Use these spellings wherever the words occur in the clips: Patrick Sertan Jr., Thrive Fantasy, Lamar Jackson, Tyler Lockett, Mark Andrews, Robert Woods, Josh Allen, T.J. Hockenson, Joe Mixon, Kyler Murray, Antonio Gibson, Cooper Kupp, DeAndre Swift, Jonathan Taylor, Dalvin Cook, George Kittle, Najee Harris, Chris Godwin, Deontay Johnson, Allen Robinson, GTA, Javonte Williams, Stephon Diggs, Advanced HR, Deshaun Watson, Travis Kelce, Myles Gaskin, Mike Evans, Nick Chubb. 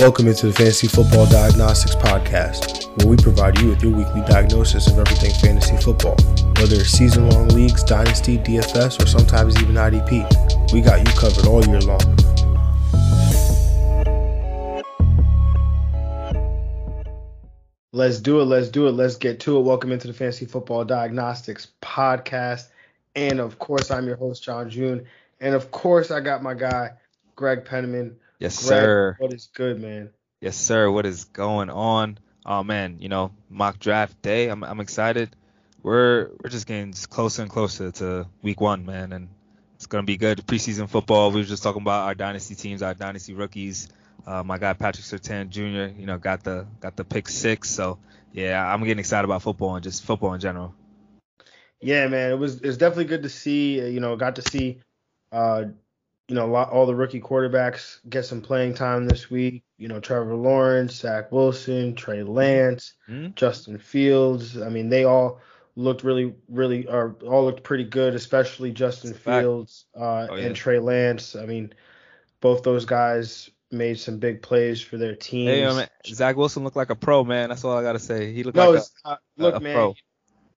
Welcome into the Fantasy Football Diagnostics Podcast, where we provide you with your weekly diagnosis of everything fantasy football, whether it's season-long leagues, dynasty, DFS, or sometimes even IDP. We got you covered all year long. Let's do it. Let's get to it. Welcome into the Fantasy Football Diagnostics Podcast. And, of course, I'm your host, John June. And, of course, I got my guy, Greg Penniman. Yes, Greg, sir. What is good, man? Yes, sir. What is going on? Oh, man, you know, mock draft day. I'm excited. We're just getting closer and closer to week one, man, and it's going to be good. Preseason football, we were just talking about our dynasty teams, our dynasty rookies. My guy Patrick Sertan Jr., you know, got the pick 6. So, yeah, I'm getting excited about football and just football in general. Yeah, man, it's definitely good to see, you know, got to see you know, all the rookie quarterbacks get some playing time this week. You know, Trevor Lawrence, Zach Wilson, Trey Lance, Justin Fields. I mean, they all looked really, really looked pretty good, especially Justin Fields and Trey Lance. I mean, both those guys made some big plays for their teams. Hey, man, Zach Wilson looked like a pro, man. That's all I gotta say. He looked like a pro.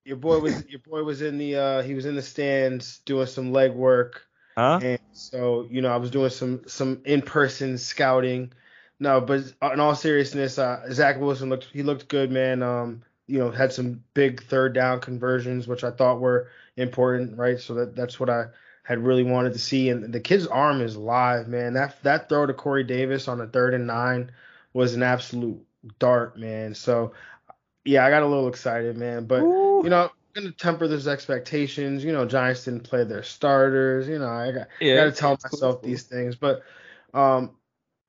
Your boy was in the he was in the stands doing some leg work. Huh? And so, you know, I was doing some in-person scouting. No, but in all seriousness, Zach Wilson looked good, man. You know, had some big third down conversions, which I thought were important, right? So that's what I had really wanted to see. And the kid's arm is live, man. That throw to Corey Davis on the 3rd and 9 was an absolute dart, man. So, yeah, I got a little excited, man. But, ooh, you know, gonna temper those expectations. You know, Giants didn't play their starters. You know, I gotta tell myself these things. But nah,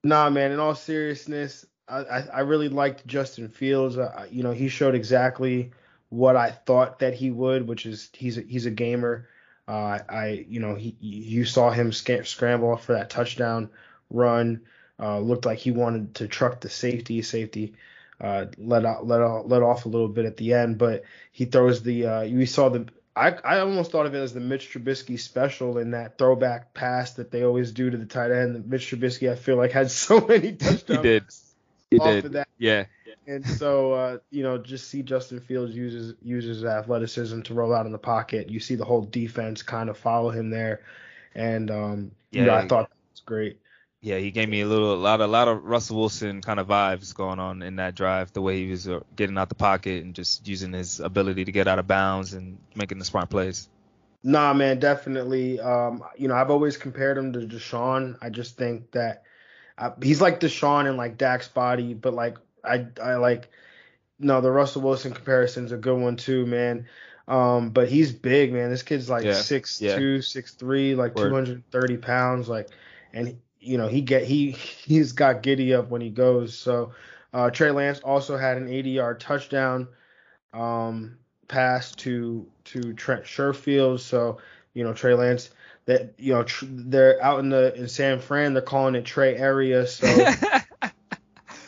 man, in all seriousness, I really liked Justin Fields. You know, he showed exactly what I thought that he would, which is he's a gamer. You saw him scramble for that touchdown run. Looked like he wanted to truck the safety. Let off a little bit at the end, but he throws the we saw the I almost thought of it as the Mitch Trubisky special in that throwback pass that they always do to the tight end. Mitch Trubisky, I feel like, had so many touchdowns. He did. Of that. Yeah. And so you know, just see Justin Fields uses his athleticism to roll out in the pocket. You see the whole defense kind of follow him there, and yeah, you know, I thought that was great. Yeah, he gave me a lot of Russell Wilson kind of vibes going on in that drive, the way he was getting out the pocket and just using his ability to get out of bounds and making the smart plays. Nah, man, definitely. You know, I've always compared him to Deshaun. I just think that he's like Deshaun in like Dak's body, but like the Russell Wilson comparison's a good one too, man. But he's big, man. This kid's like 6'2", 6'3", like 230 pounds, like, and you know, he's got giddy up when he goes. So Trey Lance also had an 80-yard touchdown pass to Trent Sherfield. So, you know, Trey Lance, that, you know, they're out in San Fran, they're calling it Trey area. So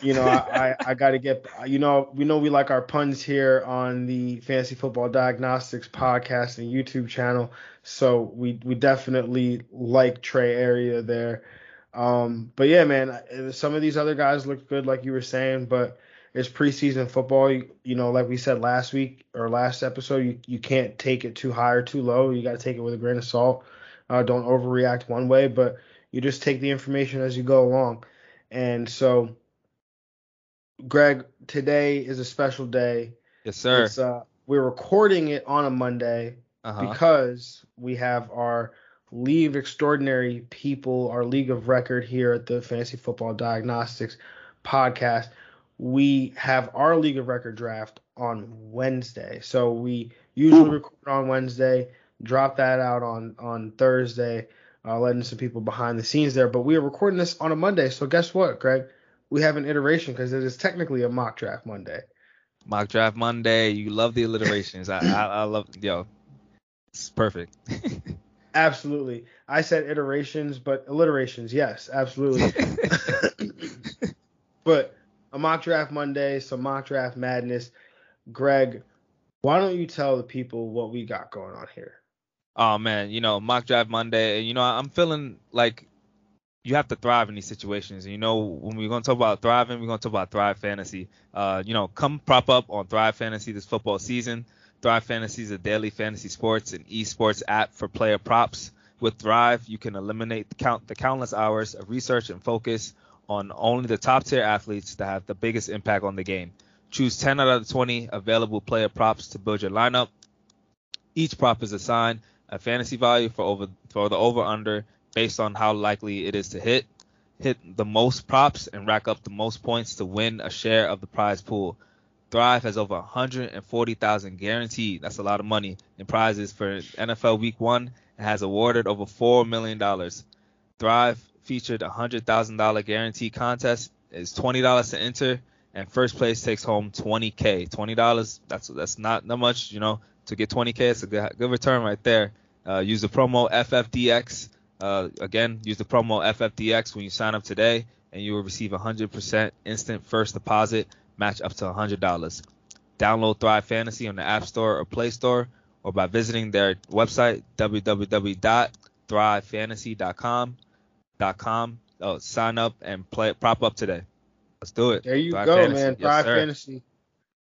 you know, I got to get, you know, we know we like our puns here on the Fantasy Football Diagnostics Podcast and YouTube channel. So we definitely like Trey area there. But yeah, man, some of these other guys look good, like you were saying, but it's preseason football. You know, like we said last week or last episode, you can't take it too high or too low. You got to take it with a grain of salt. Don't overreact one way, but you just take the information as you go along. And so, Greg, today is a special day. Yes, sir. It's, we're recording it on a Monday because we have our League Extraordinary People, our League of Record here at the Fantasy Football Diagnostics Podcast. We have our League of Record draft on Wednesday. So we usually record on Wednesday, drop that out on Thursday, letting some people behind the scenes there. But we are recording this on a Monday. So guess what, Greg? We have an iteration because it is technically a mock draft Monday. Mock draft Monday. You love the alliterations. I love, yo, it's perfect. Absolutely. I said iterations, but alliterations, yes, absolutely. But a mock draft Monday, some mock draft madness. Greg, why don't you tell the people what we got going on here? Oh, man, you know, mock draft Monday, you know, I'm feeling like you have to thrive in these situations. And, you know, when we're going to talk about thriving, we're going to talk about Thrive Fantasy. You know, come prop up on Thrive Fantasy this football season. Thrive Fantasy is a daily fantasy sports and esports app for player props. With Thrive, you can eliminate the countless hours of research and focus on only the top-tier athletes that have the biggest impact on the game. Choose 10 out of the 20 available player props to build your lineup. Each prop is assigned a fantasy value for the over-under based on how likely it is to hit the most props, and rack up the most points to win a share of the prize pool. Thrive has over 140,000 guaranteed, that's a lot of money, in prizes for NFL Week 1 and has awarded over $4 million. Thrive featured a $100,000 guarantee contest. It's $20 to enter, and first place takes home $20K. $20, that's not much, you know, to get $20K. It's a good return right there. Use the promo FFDX. Again, use the promo FFDX when you sign up today, and you will receive 100% instant first deposit match up to $100. Download Thrive Fantasy on the App Store or Play Store, or by visiting their website, www.thrivefantasy.com. Sign up and prop up today. Let's do it. There you Thrive go, Fantasy. Man. Thrive Fantasy.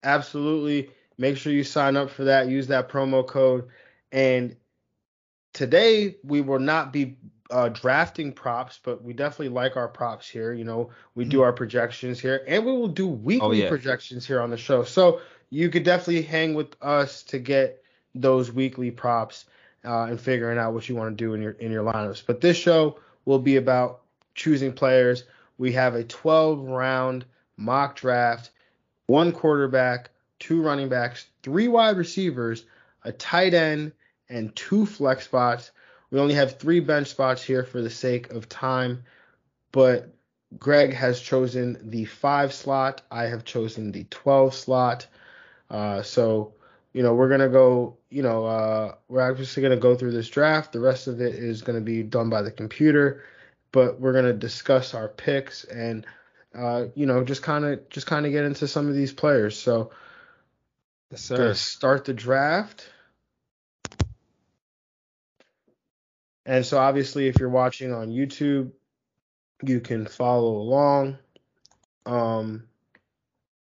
Absolutely. Make sure you sign up for that. Use that promo code. And today we will not be drafting props, but we definitely like our props here. You know, we do our projections here, and we will do weekly projections here on the show. So you could definitely hang with us to get those weekly props and figuring out what you want to do in your lineups. But this show will be about choosing players. We have a 12-round mock draft, one quarterback, two running backs, three wide receivers, a tight end, and two flex spots. We only have three bench spots here for the sake of time, but Greg has chosen the 5 slot. I have chosen the 12 slot. So, you know, we're going to go, you know, we're obviously going to go through this draft. The rest of it is going to be done by the computer, but we're going to discuss our picks and, you know, just kind of get into some of these players. So yes, going to start the draft. And so obviously if you're watching on YouTube, you can follow along.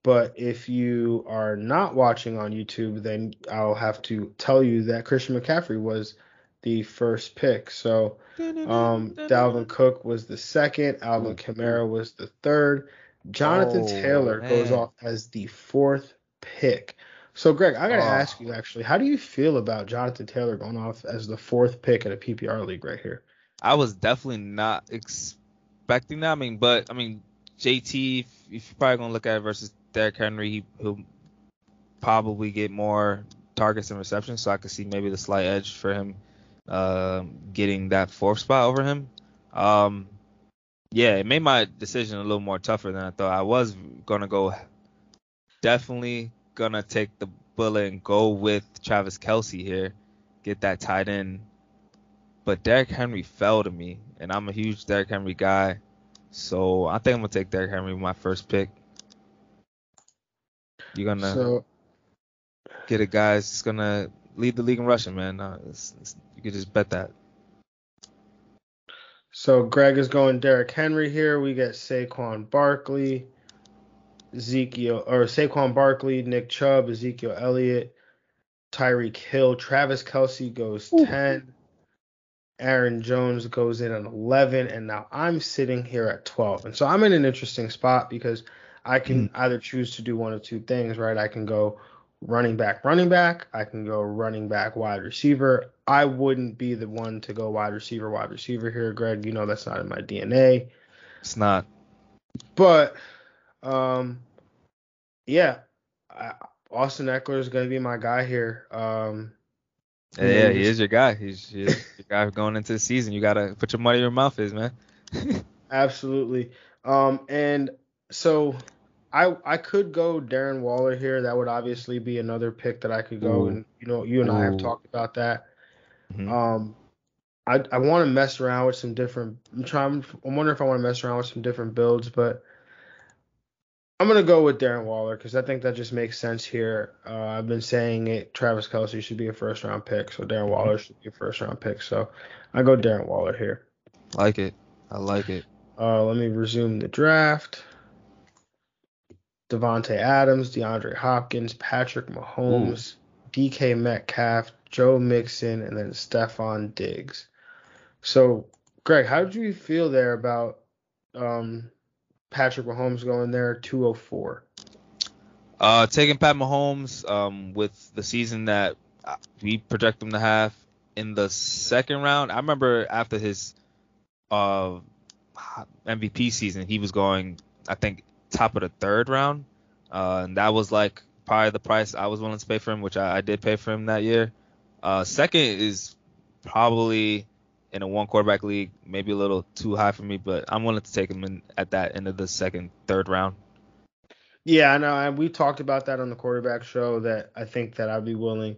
But if you are not watching on YouTube, then I'll have to tell you that Christian McCaffrey was the first pick. So Dalvin Cook was the second. Alvin Kamara was the third. Jonathan Taylor goes off as the 4th pick. So, Greg, I got to ask you, actually, how do you feel about Jonathan Taylor going off as the 4th pick in a PPR league right here? I was definitely not expecting that. I mean, JT, if you're probably going to look at it versus Derrick Henry, he'll probably get more targets and receptions, so I could see maybe the slight edge for him getting that 4th spot over him. Yeah, it made my decision a little more tougher than I thought. I was going to go definitely – gonna take the bullet and go with Travis Kelce here, get that tight end, but Derrick Henry fell to me, and I'm a huge Derrick Henry guy, so I think I'm gonna take Derrick Henry with my first pick. You're gonna get a guy that's gonna lead the league in rushing, man. No, you could just bet that. So Greg is going Derrick Henry here. We get Saquon Barkley, Saquon Barkley, Nick Chubb, Ezekiel Elliott, Tyreek Hill. Travis Kelce goes 10. Aaron Jones goes in at 11, and now I'm sitting here at 12. And so I'm in an interesting spot because I can either choose to do one of two things, right? I can go running back. I can go running back, wide receiver. I wouldn't be the one to go wide receiver here, Greg. You know that's not in my DNA. It's not. But Austin Ekeler is going to be my guy here. Yeah, he is your guy. He's your guy going into the season. You got to put your money where your mouth is, man. Absolutely. And so I could go Darren Waller here. That would obviously be another pick that I could go. Ooh. And, you know, you and I have talked about that. Mm-hmm. I want to mess around with some different – I'm wondering if I want to mess around with some different builds, but – I'm going to go with Darren Waller because I think that just makes sense here. I've been saying it. Travis Kelce should be a first-round pick, so Darren Waller should be a first-round pick. So I go Darren Waller here. Like it. I like it. Let me resume the draft. Davante Adams, DeAndre Hopkins, Patrick Mahomes, DK Metcalf, Joe Mixon, and then Stephon Diggs. So, Greg, how did you feel there about Patrick Mahomes going there 204? Taking Pat Mahomes with the season that we project him to have in the second round. I remember after his MVP season, he was going, I think, top of the third round. And that was like probably the price I was willing to pay for him, which I did pay for him that year. Second is probably in a one quarterback league, maybe a little too high for me, but I'm willing to take him in at that end of the second, third round. Yeah, I know. We talked about that on the quarterback show, that I think that I'd be willing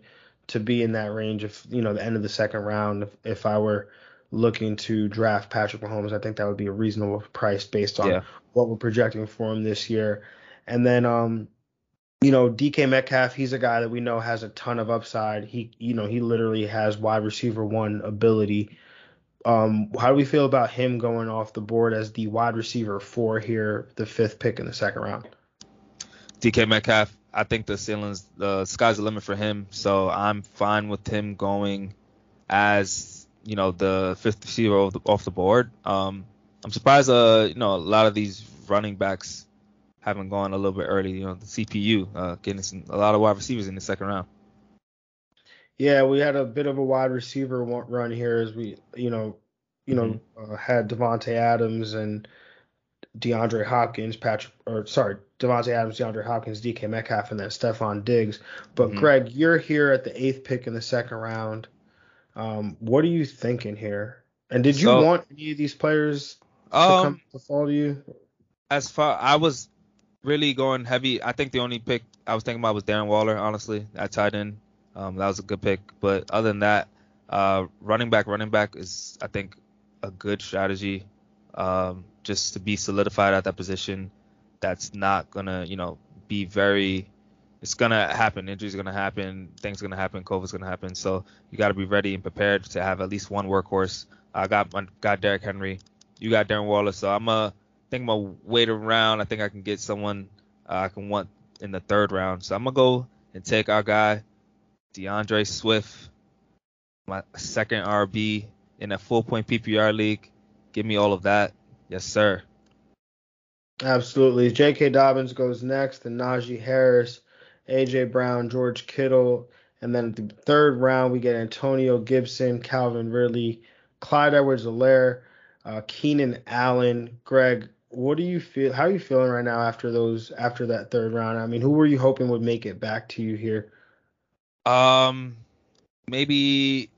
to be in that range of, you know, the end of the second round if I were looking to draft Patrick Mahomes. I think that would be a reasonable price based on what we're projecting for him this year. And then, you know, DK Metcalf, he's a guy that we know has a ton of upside. He, you know, he literally has wide receiver one ability. How do we feel about him going off the board as the wide receiver four here, the fifth pick in the second round? DK Metcalf, I think the sky's the limit for him. So I'm fine with him going as, you know, the fifth receiver off the board. I'm surprised, you know, a lot of these running backs haven't gone a little bit early. You know, the CPU getting a lot of wide receivers in the second round. Yeah, we had a bit of a wide receiver run here as we, you know, had Davante Adams and DeAndre Hopkins, Davante Adams, DeAndre Hopkins, DK Metcalf, and then Stephon Diggs. But, Greg, you're here at the eighth pick in the second round. What are you thinking here? And did you want any of these players to come to fall to you? I was really going heavy. I think the only pick I was thinking about was Darren Waller, honestly, at tight end. That was a good pick. But other than that, running back is, I think, a good strategy. Just to be solidified at that position. That's not going to, you know, be very – it's going to happen. Injuries are going to happen. Things are going to happen. COVID's going to happen. So you got to be ready and prepared to have at least one workhorse. I got Derrick Henry. You got Darren Waller. So I'm going to wait around. I think I can get someone I can want in the third round. So I'm going to go and take our guy, DeAndre Swift, my second RB in a full-point PPR league. Give me all of that. Yes, sir. Absolutely. J.K. Dobbins goes next, and Najee Harris, A.J. Brown, George Kittle. And then the third round, we get Antonio Gibson, Calvin Ridley, Clyde Edwards-Helaire, Keenan Allen. Greg, what do you feel? How are you feeling right now after that third round? I mean, who were you hoping would make it back to you here? Maybe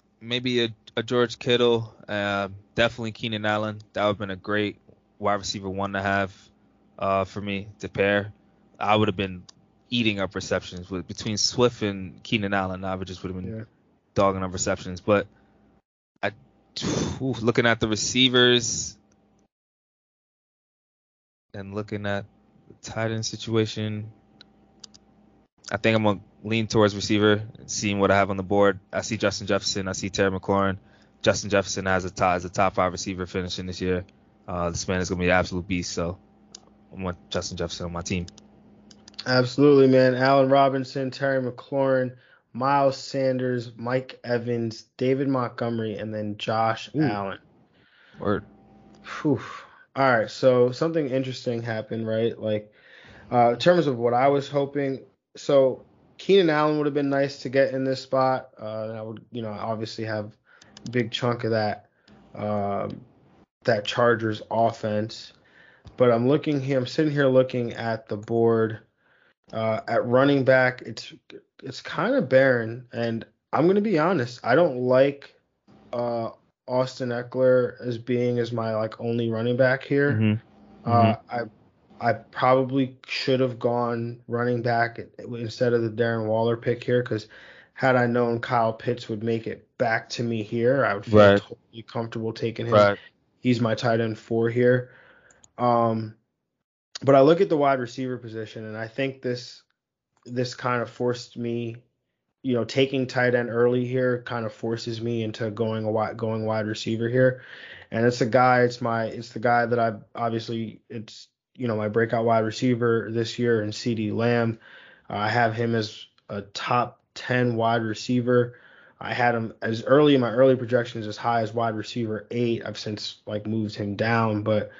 a George Kittle, definitely Keenan Allen. That would have been a great wide receiver one to have for me to pair. I would have been eating up receptions between Swift and Keenan Allen. I just would have been dogging up receptions. But looking at the receivers and looking at the tight end situation, I think I'm going to lean towards receiver and seeing what I have on the board. I see Justin Jefferson. I see Terry McLaurin. Justin Jefferson is a top five receiver finishing this year. This man is going to be an absolute beast, so I want Justin Jefferson on my team. Absolutely, man. Allen Robinson, Terry McLaurin, Miles Sanders, Mike Evans, David Montgomery, and then Josh Allen. Word. Whew. All right, so something interesting happened, right? Like, in terms of what I was hoping, so Keenan Allen would have been nice to get in this spot. I would, you know, obviously have a big chunk of that Chargers offense. But I'm sitting here looking at the board. At running back, it's kind of barren. And I'm going to be honest, I don't like Austin Ekeler as being my only running back here. Mm-hmm. I probably should have gone running back instead of the Darren Waller pick here, because had I known Kyle Pitts would make it back to me here, I would feel totally comfortable taking him. Right. He's my tight end four here. But I look at the wide receiver position, and I think this kind of forced me you know, taking tight end early here kind of forces me into going wide receiver here. And it's a guy, it's the guy that I obviously, it's, you know, my breakout wide receiver this year in C.D. Lamb. I have him as a top 10 wide receiver. I had him as early in my early projections as high as wide receiver 8. I've since moved him down, but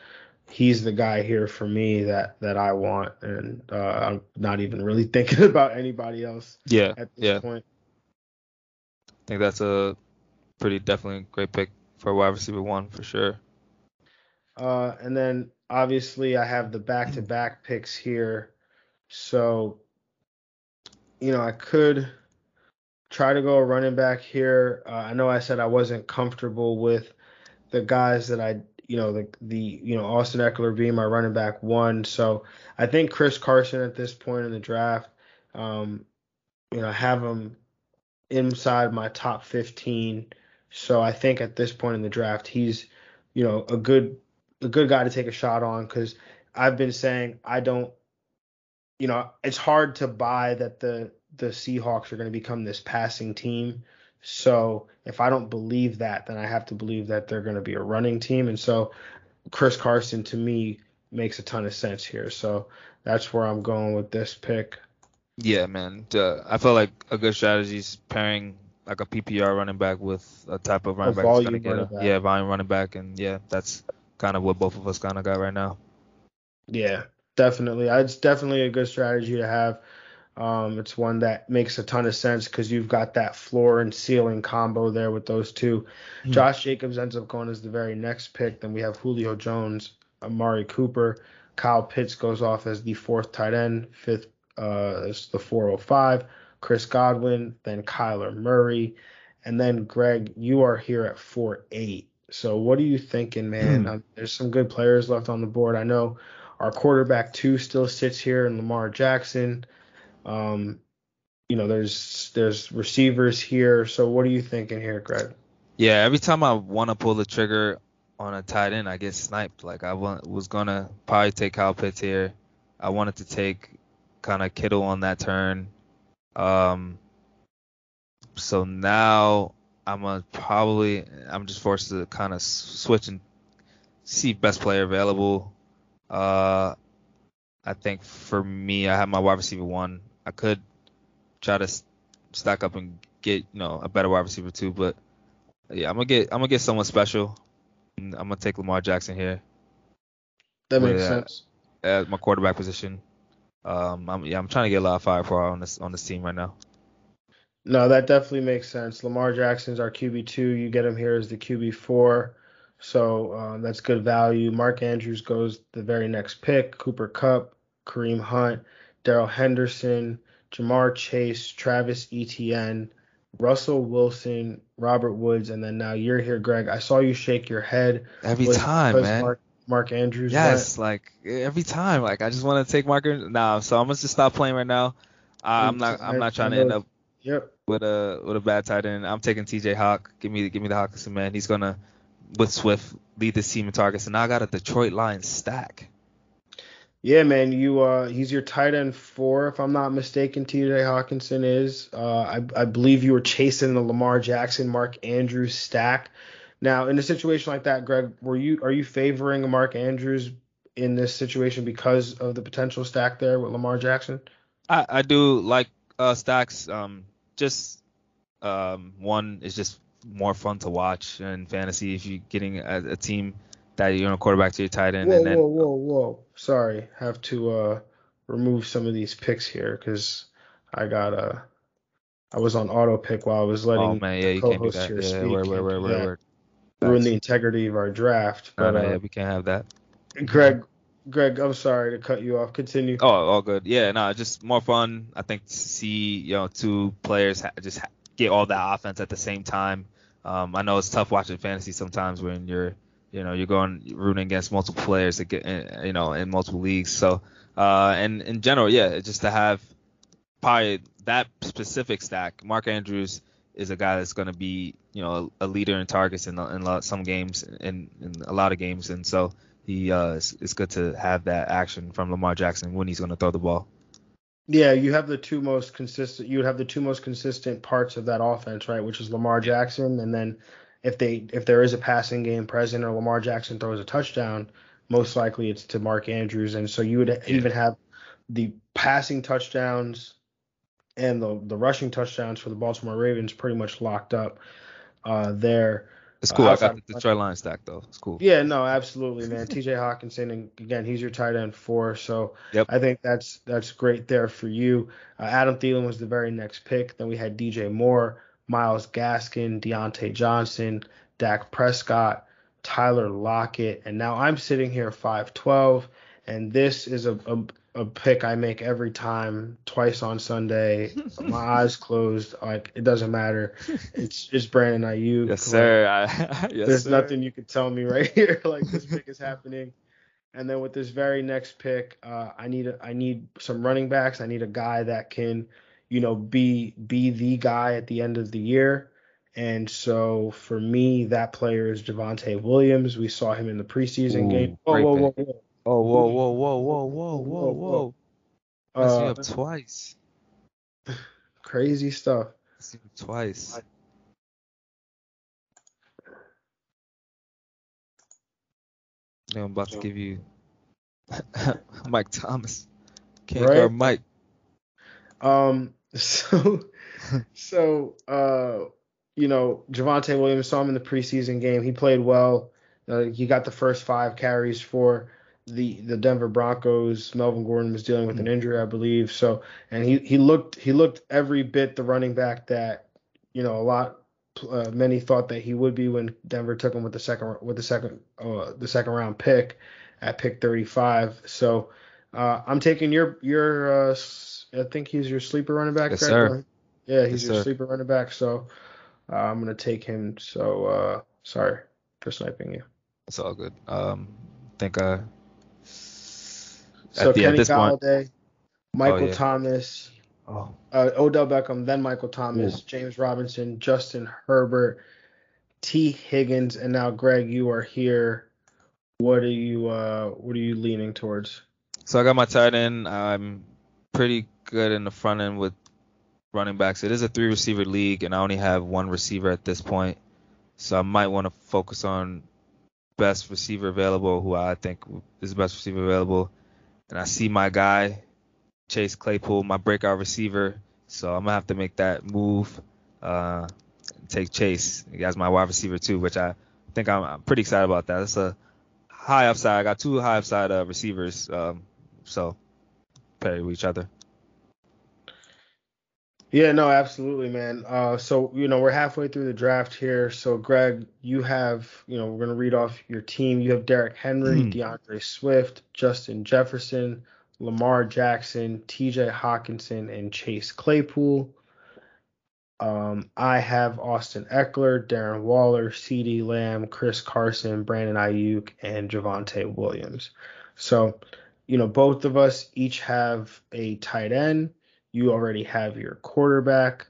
he's the guy here for me that I want, and I'm not even really thinking about anybody else at this point. I think that's a pretty definitely great pick for wide receiver 1 for sure. And then obviously I have the back-to-back picks here, so you know I could try to go a running back here. I know I said I wasn't comfortable with the guys that I, you know, the Austin Ekeler being my running back 1. So I think Chris Carson at this point in the draft, you know, have him inside my top 15. So I think at this point in the draft, he's, you know, a good guy to take a shot on, because I've been saying I don't, you know, it's hard to buy that the Seahawks are going to become this passing team. So if I don't believe that, then I have to believe that they're going to be a running team. And so Chris Carson, to me, makes a ton of sense here. So that's where I'm going with this pick. Yeah, man. I feel like a good strategy is pairing like a PPR running back with a type of running back. Volume running back. And, that's kind of what both of us kind of got right now. Yeah, definitely. It's definitely a good strategy to have. It's one that makes a ton of sense because you've got that floor and ceiling combo there with those two. Mm-hmm. Josh Jacobs ends up going as the very next pick. Then we have Julio Jones, Amari Cooper. Kyle Pitts goes off as the 4th tight end, 5th is the 405. Chris Godwin, then Kyler Murray. And then, Greg, you are here at 4-8. So what are you thinking, man? There's some good players left on the board. I know our quarterback 2 still sits here in Lamar Jackson. You know, there's receivers here. So what are you thinking here, Greg? Yeah, every time I want to pull the trigger on a tight end, I get sniped. Like was going to probably take Kyle Pitts here. I wanted to take kind of Kittle on that turn. So now I'm just forced to kind of switch and see best player available. I think for me, I have my wide receiver 1. I could try to stack up and get, you know, a better wide receiver 2, but yeah, I'm gonna get someone special. And I'm gonna take Lamar Jackson here. That makes sense. At my quarterback position, I'm trying to get a lot of firepower on this team right now. No, that definitely makes sense. Lamar Jackson's our QB2. You get him here as the QB4. So that's good value. Mark Andrews goes the very next pick. Cooper Kupp, Kareem Hunt, Darrell Henderson, Jamar Chase, Travis Etienne, Russell Wilson, Robert Woods, and then now you're here, Greg. I saw you shake your head every time, man. Mark Andrews. Yes, every time. I just want to take Mark Andrews. Nah, so I'm gonna just stop playing right now. I'm not trying to end up with a bad tight end. I'm taking T.J. Hawk. Give me the Hockenson, man. He's gonna, with Swift, lead this team in targets, and I got a Detroit Lions stack. Yeah, man, you he's your tight end 4, if I'm not mistaken. T.J. Hockenson is. I believe you were chasing the Lamar Jackson, Mark Andrews stack. Now, in a situation like that, Greg, are you favoring Mark Andrews in this situation because of the potential stack there with Lamar Jackson? I do like stacks. One is just more fun to watch in fantasy if you're getting a team that you're on a quarterback to your tight end. Whoa. Sorry. Have to remove some of these picks here because I was on auto pick while I was letting the co-host here speak. Ruin the integrity of our draft. But we can't have that. Greg, I'm sorry to cut you off. Continue. Oh, all good. Yeah, no, just more fun, I think, to see, you know, two players just get all that offense at the same time. I know it's tough watching fantasy sometimes when you're going rooting against multiple players to get in, you know, in multiple leagues. So and in general, yeah, just to have probably that specific stack. Mark Andrews is a guy that's going to be, you know, a leader in targets in some games, in a lot of games, and so he it's good to have that action from Lamar Jackson when he's going to throw the ball. Yeah, you have the two most consistent. You would have the two most consistent parts of that offense, right? Which is Lamar Jackson, and then if there is a passing game present or Lamar Jackson throws a touchdown, most likely it's to Mark Andrews, and so you would even have the passing touchdowns and the rushing touchdowns for the Baltimore Ravens pretty much locked up there. It's cool. I got the Detroit Lions stack, though. It's cool. Yeah, no, absolutely, man. T.J. Hockenson, and again, he's your tight end 4, so yep. I think that's great there for you. Adam Thielen was the very next pick. Then we had D.J. Moore, Myles Gaskin, Deontay Johnson, Dak Prescott, Tyler Lockett, and now I'm sitting here 5-12, and this is a pick I make every time, twice on Sunday, my eyes closed, like it doesn't matter. It's Brandon Ayuk. Yes, sir. Nothing you could tell me right here. Like this pick is happening. And then with this very next pick, I need some running backs. I need a guy that can, you know, be the guy at the end of the year. And so for me, that player is Javonte Williams. We saw him in the preseason game. Whoa. Oh, whoa. Messing up twice. Crazy stuff. Messing up twice. Now I'm about to give you Mike Thomas. Can't guard Mike. You know, Javonte Williams, saw him in the preseason game. He played well. He got the first 5 carries for the Denver Broncos. Melvin Gordon was dealing with an injury, I believe. So, and he looked every bit the running back that, you know, many thought that he would be when Denver took him with the second round pick at pick 35. So, I'm taking your I think he's your sleeper running back. Yes, sir. Yeah, he's your sleeper running back. So, I'm gonna take him. So, sorry for sniping you. That's all good. Kenny Galladay, Michael Thomas, Odell Beckham, then Michael Thomas, James Robinson, Justin Herbert, T. Higgins, and now Greg, you are here. What are you leaning towards? So I got my tight end. I'm pretty good in the front end with running backs. It is a 3-receiver league, and I only have 1 receiver at this point, so I might want to focus on best receiver available, who I think is the best receiver available. And I see my guy, Chase Claypool, my breakout receiver. So I'm going to have to make that move, take Chase as my wide receiver too, which I think I'm pretty excited about that. That's a high upside. I got 2 high upside receivers, so pair with each other. Yeah, no, absolutely, man. So, you know, we're halfway through the draft here. So, Greg, you have, you know, we're going to read off your team. You have Derrick Henry, DeAndre Swift, Justin Jefferson, Lamar Jackson, T.J. Hockenson, and Chase Claypool. I have Austin Ekeler, Darren Waller, C.D. Lamb, Chris Carson, Brandon Ayuk, and Javonte Williams. So, you know, both of us each have a tight end. You already have your quarterback.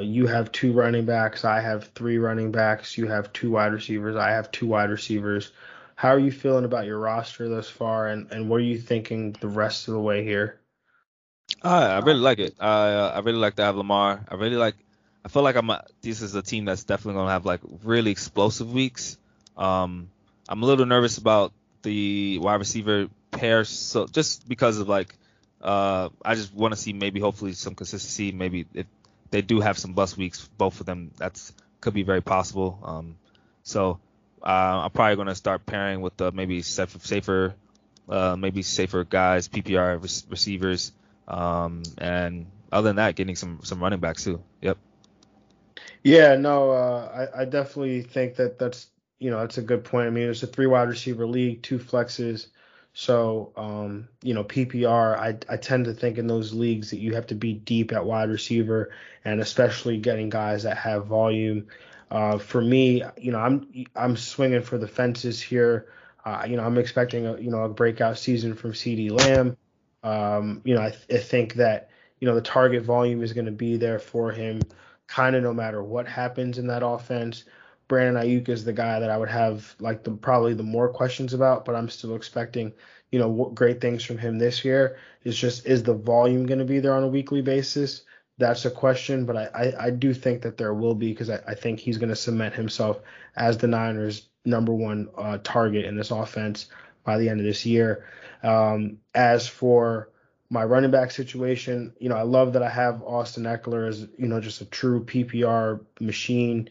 You have 2 running backs. I have 3 running backs. You have 2 wide receivers. I have 2 wide receivers. How are you feeling about your roster thus far, and what are you thinking the rest of the way here? I really like it. I really like to have Lamar. I feel like this is a team that's definitely going to have, like, really explosive weeks. I'm a little nervous about the wide receiver pair, so just because of, like, I just want to see hopefully some consistency. Maybe if they do have some bust weeks, both of them, that could be very possible. I'm probably going to start pairing with maybe safer guys, PPR receivers, and other than that, getting some running backs too. Yep. Yeah, no, I definitely think that's a good point. I mean, it's a 3 wide receiver league, 2 flexes. So, you know, PPR, I tend to think in those leagues that you have to be deep at wide receiver, and especially getting guys that have volume. For me, you know, I'm swinging for the fences here. You know, I'm expecting a breakout season from CeeDee Lamb. You know, I think that, you know, the target volume is going to be there for him kind of no matter what happens in that offense. Brandon Ayuk is the guy that I would have, like, probably the more questions about, but I'm still expecting you know, what great things from him this year. It's just, is the volume going to be there on a weekly basis? That's a question, but I do think that there will be, because I think he's going to cement himself as the Niners' number one target in this offense by the end of this year. As for my running back situation, you know, I love that I have Austin Ekeler as, you know, just a true PPR machine.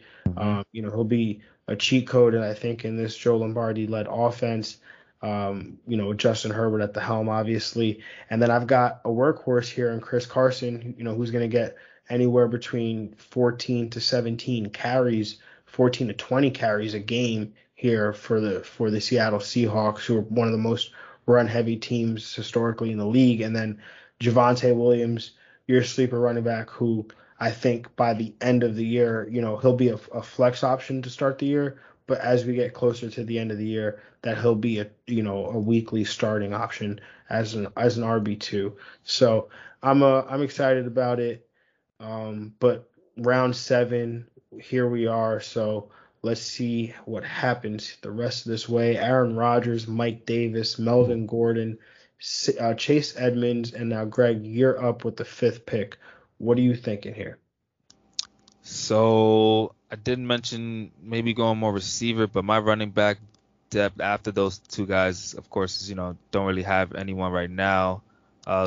You know, he'll be a cheat code, and I think in this Joe Lombardi-led offense, you know, Justin Herbert at the helm, obviously. And then I've got a workhorse here in Chris Carson, you know, who's going to get anywhere between 14 to 17 carries, 14 to 20 carries a game here for the Seattle Seahawks, who are one of the most run-heavy teams historically in the league. And then Javonte Williams, your sleeper running back, who I think by the end of the year, you know, he'll be a flex option to start the year. But as we get closer to the end of the year, that he'll be a weekly starting option as an RB2. So I'm excited about it. But round 7, here we are. So let's see what happens the rest of this way. Aaron Rodgers, Mike Davis, Melvin Gordon, Chase Edmonds, and now Greg, you're up with the 5th pick. What are you thinking here? So I did mention maybe going more receiver, but my running back depth after those two guys, of course, you know, don't really have anyone right now.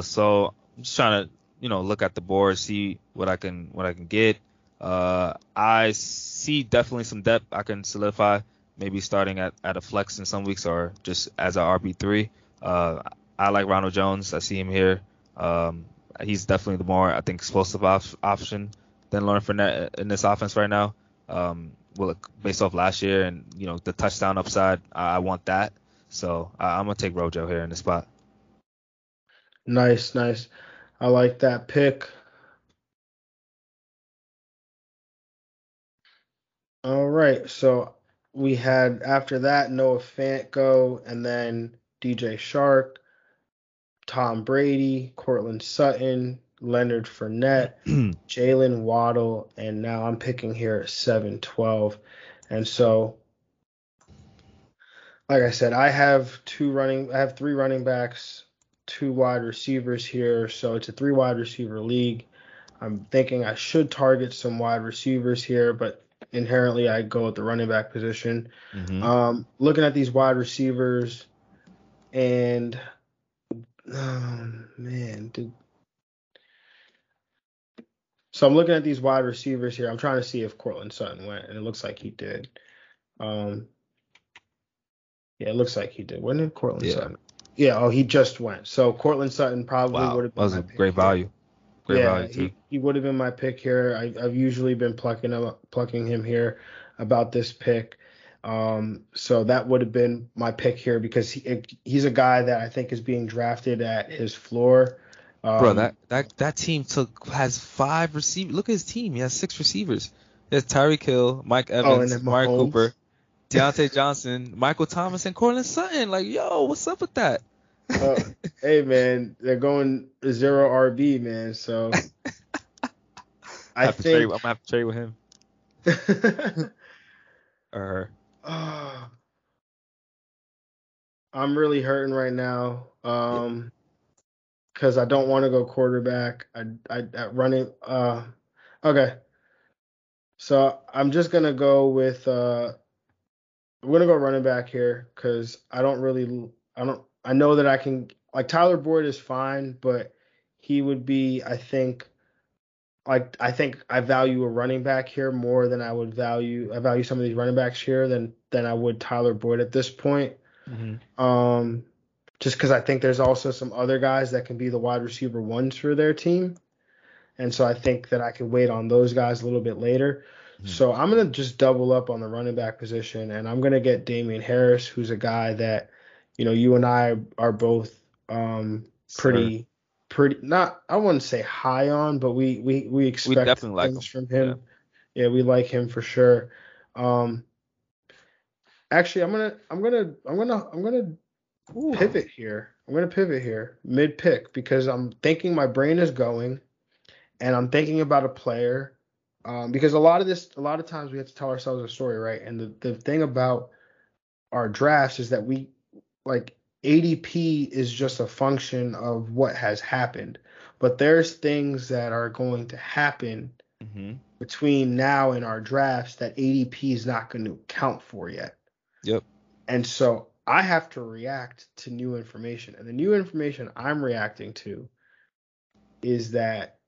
So I'm just trying to, you know, look at the board, see what I can get. I see definitely some depth I can solidify, maybe starting at a flex in some weeks or just as a RB3. I like Ronald Jones. I see him here. He's definitely the more, I think, explosive option than Leonard Fournette in this offense right now. Well, based off last year and, you know, the touchdown upside, I want that. So I'm going to take Rojo here in the spot. Nice. I like that pick. All right. So we had, after that, Noah Fant go, and then DJ Shark, Tom Brady, Cortland Sutton, Leonard Fournette, Jalen Waddle, and now I'm picking here at 7-12. And so, like I said, I have 3 running backs, 2 wide receivers here. So it's a 3 wide receiver league. I'm thinking I should target some wide receivers here, but inherently I go at the running back position. Mm-hmm. Looking at these wide receivers, and So I'm looking at these wide receivers here. I'm trying to see if Cortland Sutton went, and it looks like he did. It looks like he did. Wasn't it Cortland Sutton? Yeah, he just went. So Cortland Sutton probably would have been my pick. That was a great value. Great value, too. He would have been my pick here. I've usually been plucking him here about this pick. So that would have been my pick here, because he's a guy that I think is being drafted at his floor. Bro, that team has 5 receivers. Look at his team. He has 6 receivers. There's Tyreek Hill, Mike Evans, Amari Cooper, Deontay Johnson, Michael Thomas, and Cortland Sutton. Like, yo, what's up with that? Hey, man, they're going 0 RB, man. So I'm going to have to trade with him. Or her. I'm really hurting right now. Because I don't want to go quarterback. I run it. Okay. So I'm just going to go with – I'm going to go running back here, because I know that I can – like, Tyler Boyd is fine, but he would be, I think – like, I think I value a running back here more than I would value – I value some of these running backs here than I would Tyler Boyd at this point. Mm-hmm. Just because I think there's also some other guys that can be the wide receiver ones for their team. And so I think that I can wait on those guys a little bit later. Mm-hmm. So I'm going to just double up on the running back position, and I'm going to get Damian Harris, who's a guy that, you know, you and I are both pretty not, I wouldn't say high on, but we expect things from him. Yeah, we like him for sure. Actually, I'm going to pivot here. I'm going to pivot here mid-pick, because I'm thinking my brain is going, and I'm thinking about a player, because a lot of times we have to tell ourselves a story, right? And the thing about our drafts is that we, like, ADP is just a function of what has happened. But there's things that are going to happen between now and our drafts that ADP is not going to account for yet. Yep. And so I have to react to new information. And the new information I'm reacting to is that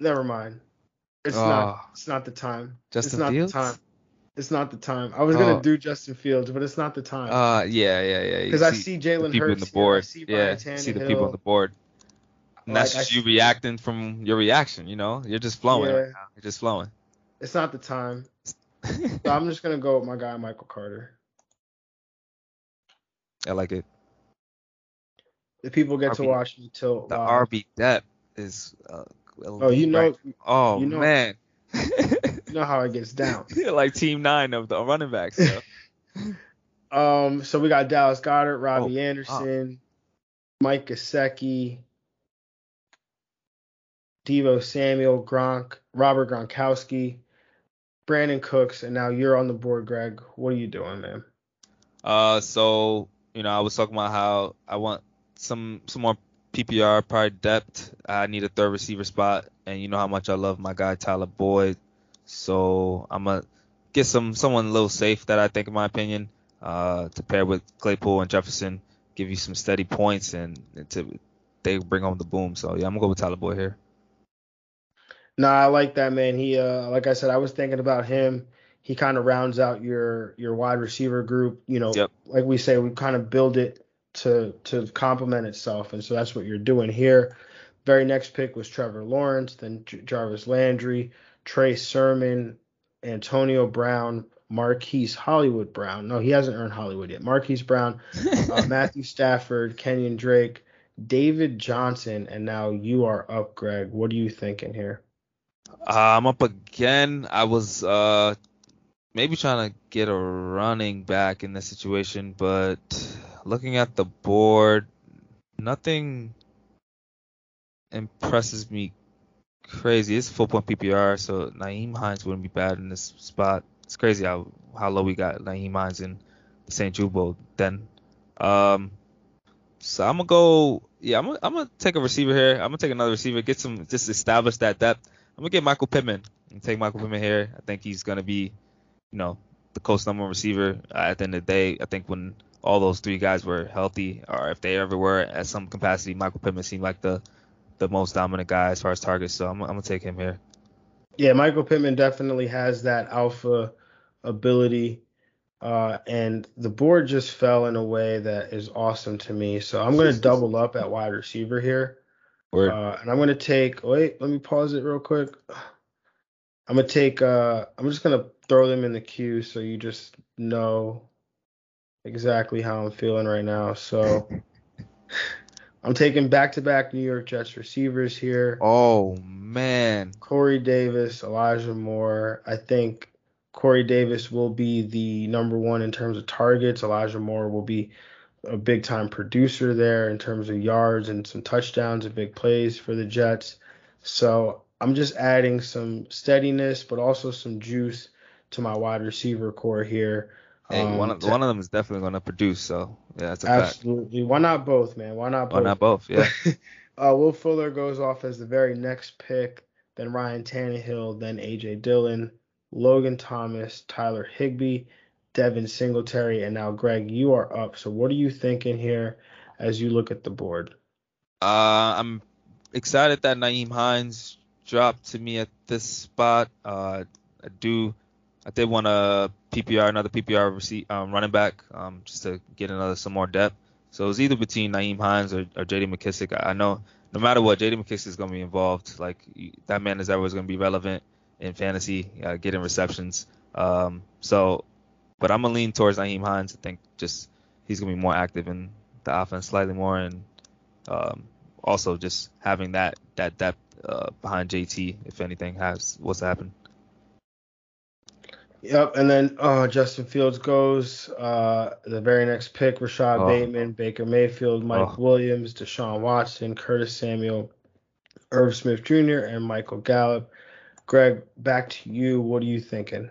never mind. It's not the time. It's not the time. I was going to do Justin Fields, but it's not the time. Yeah. Because I see Jalen Hurts here. I see Brian Tannehill. I see the people on the board. And like, that's just you reacting from your reaction, you know? You're just flowing. Yeah. Right now. You're just flowing. It's not the time. So I'm just going to go with my guy, Michael Carter. I like it. The people get to watch me till the RB depth is you know, man. You know how it gets down. Like team 9 of the running backs. So. So we got Dallas Goedert, Robbie Anderson, Mike Gesicki, Deebo Samuel, Gronk, Robert Gronkowski, Brandon Cooks, and now you're on the board, Greg. What are you doing, man? So you know, I was talking about how I want some more PPR, probably depth. I need a third receiver spot, and you know how much I love my guy Tyler Boyd. So I'm going to get someone a little safe that I think, in my opinion, to pair with Claypool and Jefferson, give you some steady points, and they bring home the boom. So, yeah, I'm going to go with Tyler Boyd here. I like that, man. He, like I said, I was thinking about him. He kind of rounds out your wide receiver group. You know, like we say, we kind of build it to complement itself, and so that's what you're doing here. Very next pick was Trevor Lawrence, then Jarvis Landry, Trey Sermon, Antonio Brown, Marquise Hollywood Brown. No, he hasn't earned Hollywood yet. Marquise Brown, Matthew Stafford, Kenyon Drake, David Johnson, and now you are up, Greg. What are you thinking here? I'm up again. I was maybe trying to get a running back in this situation, but looking at the board, nothing impresses me crazy. It's 4-point PPR, so Nyheim Hines wouldn't be bad in this spot. It's crazy how low we got Nyheim Hines in the St. Jude Bowl then. So I'm gonna go. Yeah, I'm gonna take a receiver here. I'm gonna take another receiver. Get some. Just establish that depth. I'm gonna get Michael Pittman. I'm gonna take Michael Pittman here. I think he's gonna be, you know, the coast number one receiver at the end of the day. I think when all those three guys were healthy, or if they ever were at some capacity, Michael Pittman seemed like the most dominant guy as far as targets, so I'm going to take him here. Yeah, Michael Pittman definitely has that alpha ability, and the board just fell in a way that is awesome to me, so I'm going to double up at wide receiver here, and I'm going to take – wait, let me pause it real quick. I'm going to take I'm just going to throw them in the queue so you just know exactly how I'm feeling right now, so – I'm taking back-to-back New York Jets receivers here. Oh, man. Corey Davis, Elijah Moore. I think Corey Davis will be the number one in terms of targets. Elijah Moore will be a big-time producer there in terms of yards and some touchdowns and big plays for the Jets. So I'm just adding some steadiness but also some juice to my wide receiver core here. Hey, one of them is definitely going to produce, so yeah, that's a fact. Absolutely. Why not both, man? Why not both? Yeah. Will Fuller goes off as the very next pick, then Ryan Tannehill, then A.J. Dillon, Logan Thomas, Tyler Higbee, Devin Singletary, and now, Greg, you are up. So what are you thinking here as you look at the board? I'm excited that Nyheim Hines dropped to me at this spot. I did want to another PPR running back, just to get some more depth. So it was either between Nyheim Hines or J.D. McKissic. I know no matter what, J.D. McKissic is going to be involved. Like, that man is always going to be relevant in fantasy, getting receptions. But I'm going to lean towards Nyheim Hines. I think just he's going to be more active in the offense slightly more, and also just having that depth behind JT if anything has what's happened. Yep, and then Justin Fields goes. The very next pick, Rashad Bateman, Baker Mayfield, Mike Williams, Deshaun Watson, Curtis Samuel, Irv Smith Jr., and Michael Gallup. Greg, back to you. What are you thinking?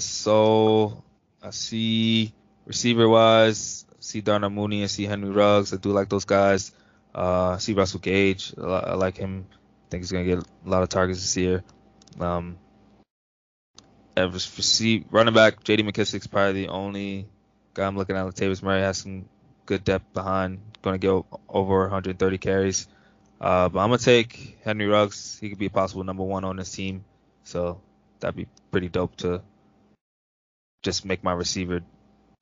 So I see receiver-wise, I see Darnell Mooney, I see Henry Ruggs. I do like those guys. I see Russell Gage. I like him. I think he's going to get a lot of targets this year. Running back, J.D. McKissick's probably the only guy I'm looking at. Latavius Murray has some good depth behind. Going to get over 130 carries. But I'm going to take Henry Ruggs. He could be a possible number one on this team. So that'd be pretty dope to just make my receiver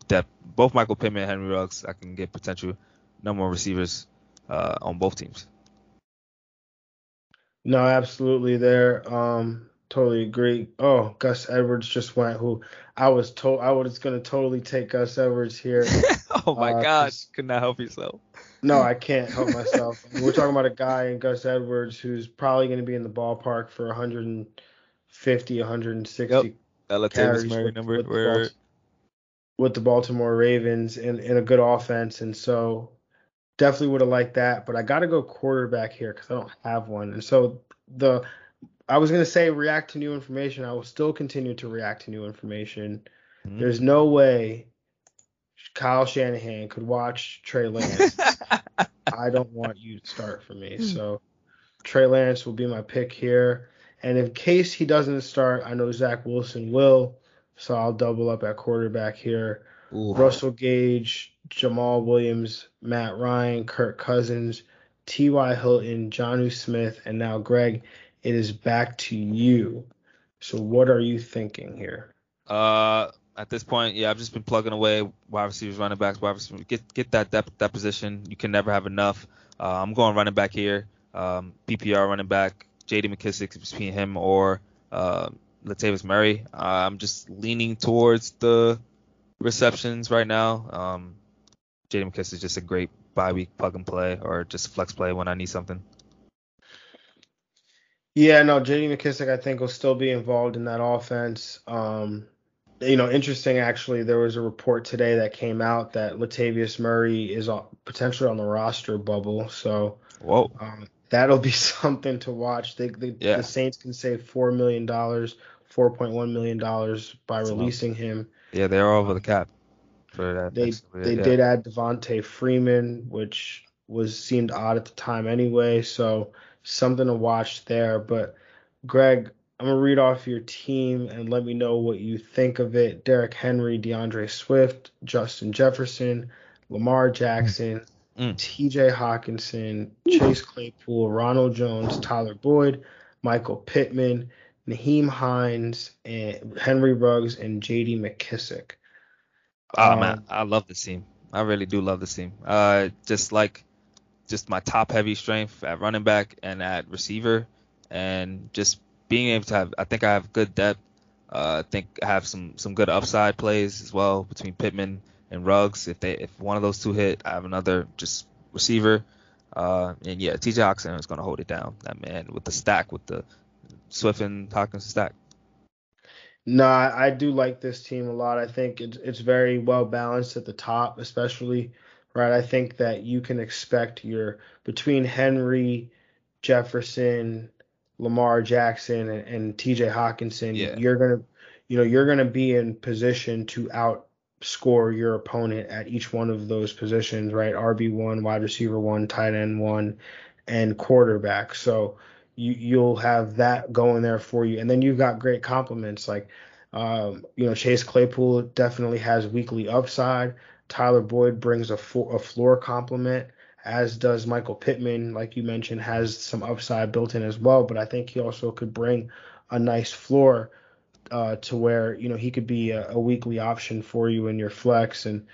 depth. Both Michael Pittman and Henry Ruggs, I can get potential number one receivers on both teams. No, absolutely there. Totally agree. Oh, Gus Edwards just went. Who I was told I was going to totally take Gus Edwards here. Oh my gosh, could not help yourself. No, I can't help myself. We're talking about a guy in Gus Edwards who's probably going to be in the ballpark for 150, 160 carries with the Baltimore Ravens in a good offense, and so definitely would have liked that. But I got to go quarterback here because I don't have one, and so I was going to say react to new information. I will still continue to react to new information. Mm-hmm. There's no way Kyle Shanahan could watch Trey Lance. I don't want you to start for me. So Trey Lance will be my pick here. And in case he doesn't start, I know Zach Wilson will. So I'll double up at quarterback here. Ooh. Russell Gage, Jamal Williams, Matt Ryan, Kirk Cousins, T.Y. Hilton, Jonnu Smith, and now Greg. It is back to you. So what are you thinking here? At this point, I've just been plugging away wide receivers, running backs, wide receivers. Get that depth, that position. You can never have enough. I'm going running back here. PPR running back, J.D. McKissick between him or Latavius Murray. I'm just leaning towards the receptions right now. J.D. McKissick is just a great bye week plug and play or just flex play when I need something. Yeah, no, J.D. McKissick, I think, will still be involved in that offense. Interesting, actually, there was a report today that came out that Latavius Murray is potentially on the roster bubble. So that'll be something to watch. The Saints can save $4 million, $4.1 million by releasing him. Yeah, they're all over the cap for that. They did add Devontae Freeman, which seemed odd at the time anyway, so something to watch there. But Greg, I'm gonna read off your team and let me know what you think of it. Derrick Henry, DeAndre Swift, Justin Jefferson, Lamar Jackson, T.J. Hockenson, Chase Claypool, Ronald Jones, Tyler Boyd, Michael Pittman, Naheem Hines, and Henry Ruggs, and J.D. McKissick. Man, I love this team. I really do love this team. Just my top-heavy strength at running back and at receiver, and just being able to have – I think I have good depth. I think I have some good upside plays as well between Pittman and Ruggs. If one of those two hit, I have another just receiver. T.J. Hockenson is going to hold it down. That man with the stack, with the Swift and Hockenson stack. No, I do like this team a lot. I think it's very well balanced at the top, especially – right, I think that you can expect between Henry, Jefferson, Lamar Jackson, and T.J. Hockenson, you're gonna be in position to outscore your opponent at each one of those positions, right? RB1, wide receiver one, tight end one, and quarterback. So you'll have that going there for you, and then you've got great compliments like, Chase Claypool definitely has weekly upside. Tyler Boyd brings a floor complement, as does Michael Pittman, like you mentioned, has some upside built in as well. But I think he also could bring a nice floor to where, he could be a weekly option for you in your flex. And,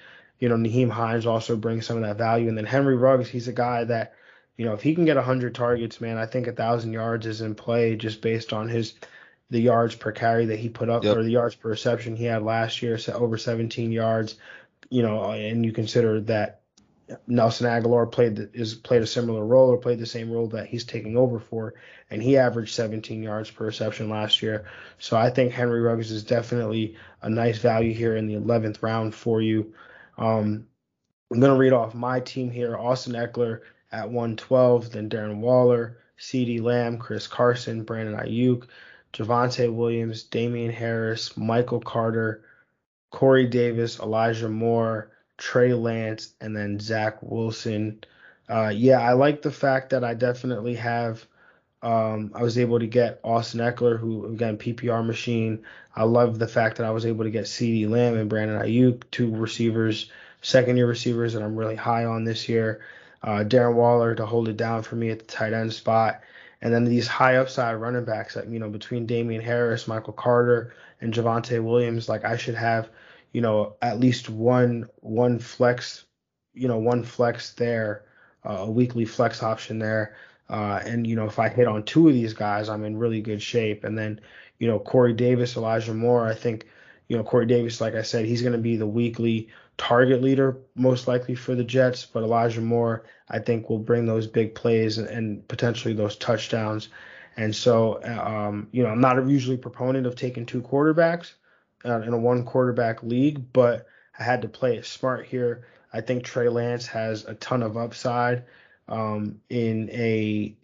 Naheem Hines also brings some of that value. And then Henry Ruggs, he's a guy that, if he can get 100 targets, man, I think 1,000 yards is in play just based on the yards per carry that he put up or the yards per reception he had last year, so over 17 yards. And you consider that Nelson Aguilar played a similar role or played the same role that he's taking over for, and he averaged 17 yards per reception last year. So I think Henry Ruggs is definitely a nice value here in the 11th round for you. I'm going to read off my team here. Austin Ekeler at 112, then Darren Waller, C.D. Lamb, Chris Carson, Brandon Ayuk, Javonte Williams, Damian Harris, Michael Carter, Corey Davis, Elijah Moore, Trey Lance, and then Zach Wilson. I like the fact that I definitely have I was able to get Austin Ekeler, who, again, PPR machine. I love the fact that I was able to get C.D. Lamb and Brandon Ayuk, two receivers, second-year receivers that I'm really high on this year. Darren Waller to hold it down for me at the tight end spot. And then these high upside running backs, like, you know, between Damian Harris, Michael Carter, and Javonte Williams, like, I should have, you know, at least one flex there, a weekly flex option there. And, you know, if I hit on two of these guys, I'm in really good shape. And then, you know, Corey Davis, Elijah Moore, I think, you know, Corey Davis, like I said, he's going to be the weekly target leader most likely for the Jets. But Elijah Moore, I think, will bring those big plays and potentially those touchdowns. And so, you know, I'm not usually a proponent of taking two quarterbacks in a one quarterback league, but I had to play it smart here. I think Trey Lance has a ton of upside. In a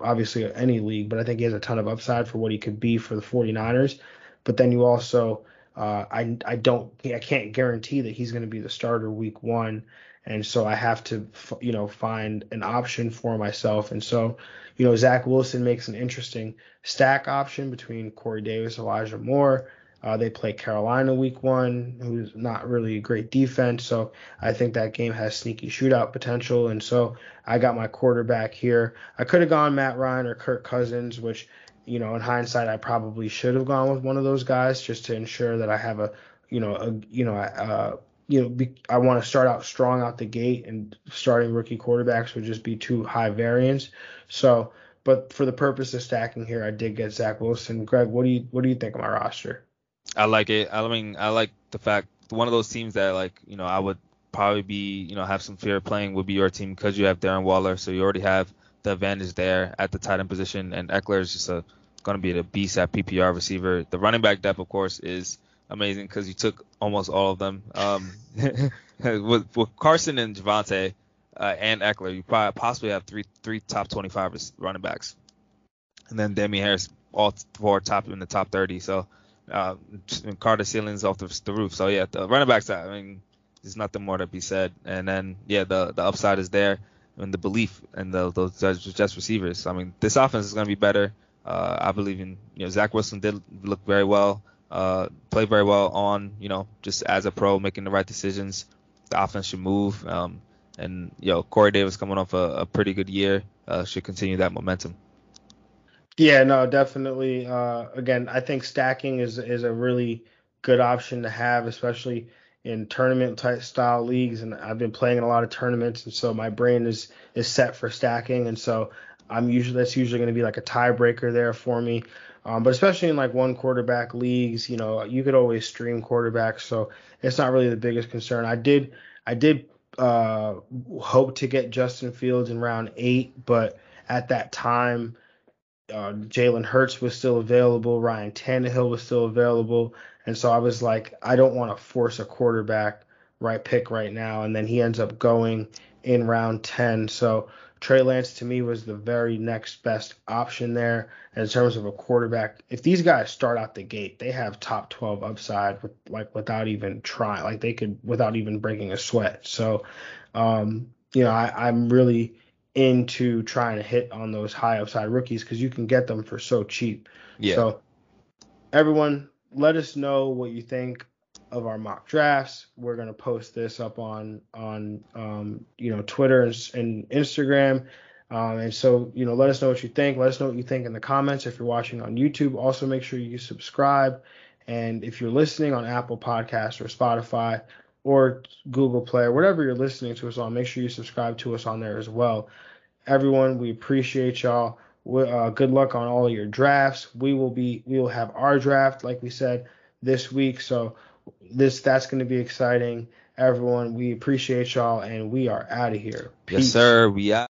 obviously any league, but I think he has a ton of upside for what he could be for the 49ers. But then you also, I can't guarantee that he's going to be the starter week one. And so I have to, you know, find an option for myself. And so, you know, Zach Wilson makes an interesting stack option between Corey Davis, Elijah Moore. They play Carolina week one, who's not really a great defense. So I think that game has sneaky shootout potential. And so I got my quarterback here. I could have gone Matt Ryan or Kirk Cousins, which, you know, in hindsight, I probably should have gone with one of those guys just to ensure that I have I want to start out strong out the gate, and starting rookie quarterbacks would just be too high variance. So, but for the purpose of stacking here, I did get Zach Wilson. Greg, what do you think of my roster? I like it. I mean, I like the fact one of those teams that, like, you know, I would probably be, you know, have some fear of playing would be your team, because you have Darren Waller. So you already have the advantage there at the tight end position. And Ekeler is just going to be the beast at PPR receiver. The running back depth, of course, is amazing because you took almost all of them. With Carson and Javonte and Ekeler, you probably possibly have three top 25 running backs. And then Damian Harris, all four top in the top 30. So. And Carter ceilings off the roof. So, yeah, the running back side, I mean, there's nothing more to be said. And then, yeah, the upside is there, and the belief and those Jets receivers. I mean, this offense is going to be better. I believe in, you know, Zach Wilson did look very well, play very well on, you know, just as a pro, making the right decisions. The offense should move. And, you know, Corey Davis coming off a pretty good year should continue that momentum. Yeah, no, definitely. Again, I think stacking is a really good option to have, especially in tournament type style leagues. And I've been playing in a lot of tournaments, and so my brain is set for stacking. And so that's usually going to be like a tiebreaker there for me. But especially in like one quarterback leagues, you know, you could always stream quarterbacks, so it's not really the biggest concern. I did hope to get Justin Fields in round 8, but at that time. Jalen Hurts was still available. Ryan Tannehill was still available. And so I was like, I don't want to force a quarterback pick right now. And then he ends up going in round 10. So Trey Lance to me was the very next best option there in terms of a quarterback. If these guys start out the gate, they have top 12 upside, without even trying. Like, they could, without even breaking a sweat. So, you know, I'm really into trying to hit on those high upside rookies because you can get them for so cheap. Yeah. So everyone, let us know what you think of our mock drafts. We're going to post this up on you know, Twitter and Instagram. And so, you know, let us know what you think. Let us know what you think in the comments. If you're watching on YouTube, also make sure you subscribe. And if you're listening on Apple Podcasts or Spotify, or Google Play, or whatever you're listening to us on, make sure you subscribe to us on there as well. Everyone, we appreciate y'all. Good luck on all of your drafts. We will have our draft, like we said, this week. So that's going to be exciting. Everyone, we appreciate y'all, and we are out of here. Peace. Yes, sir. We out.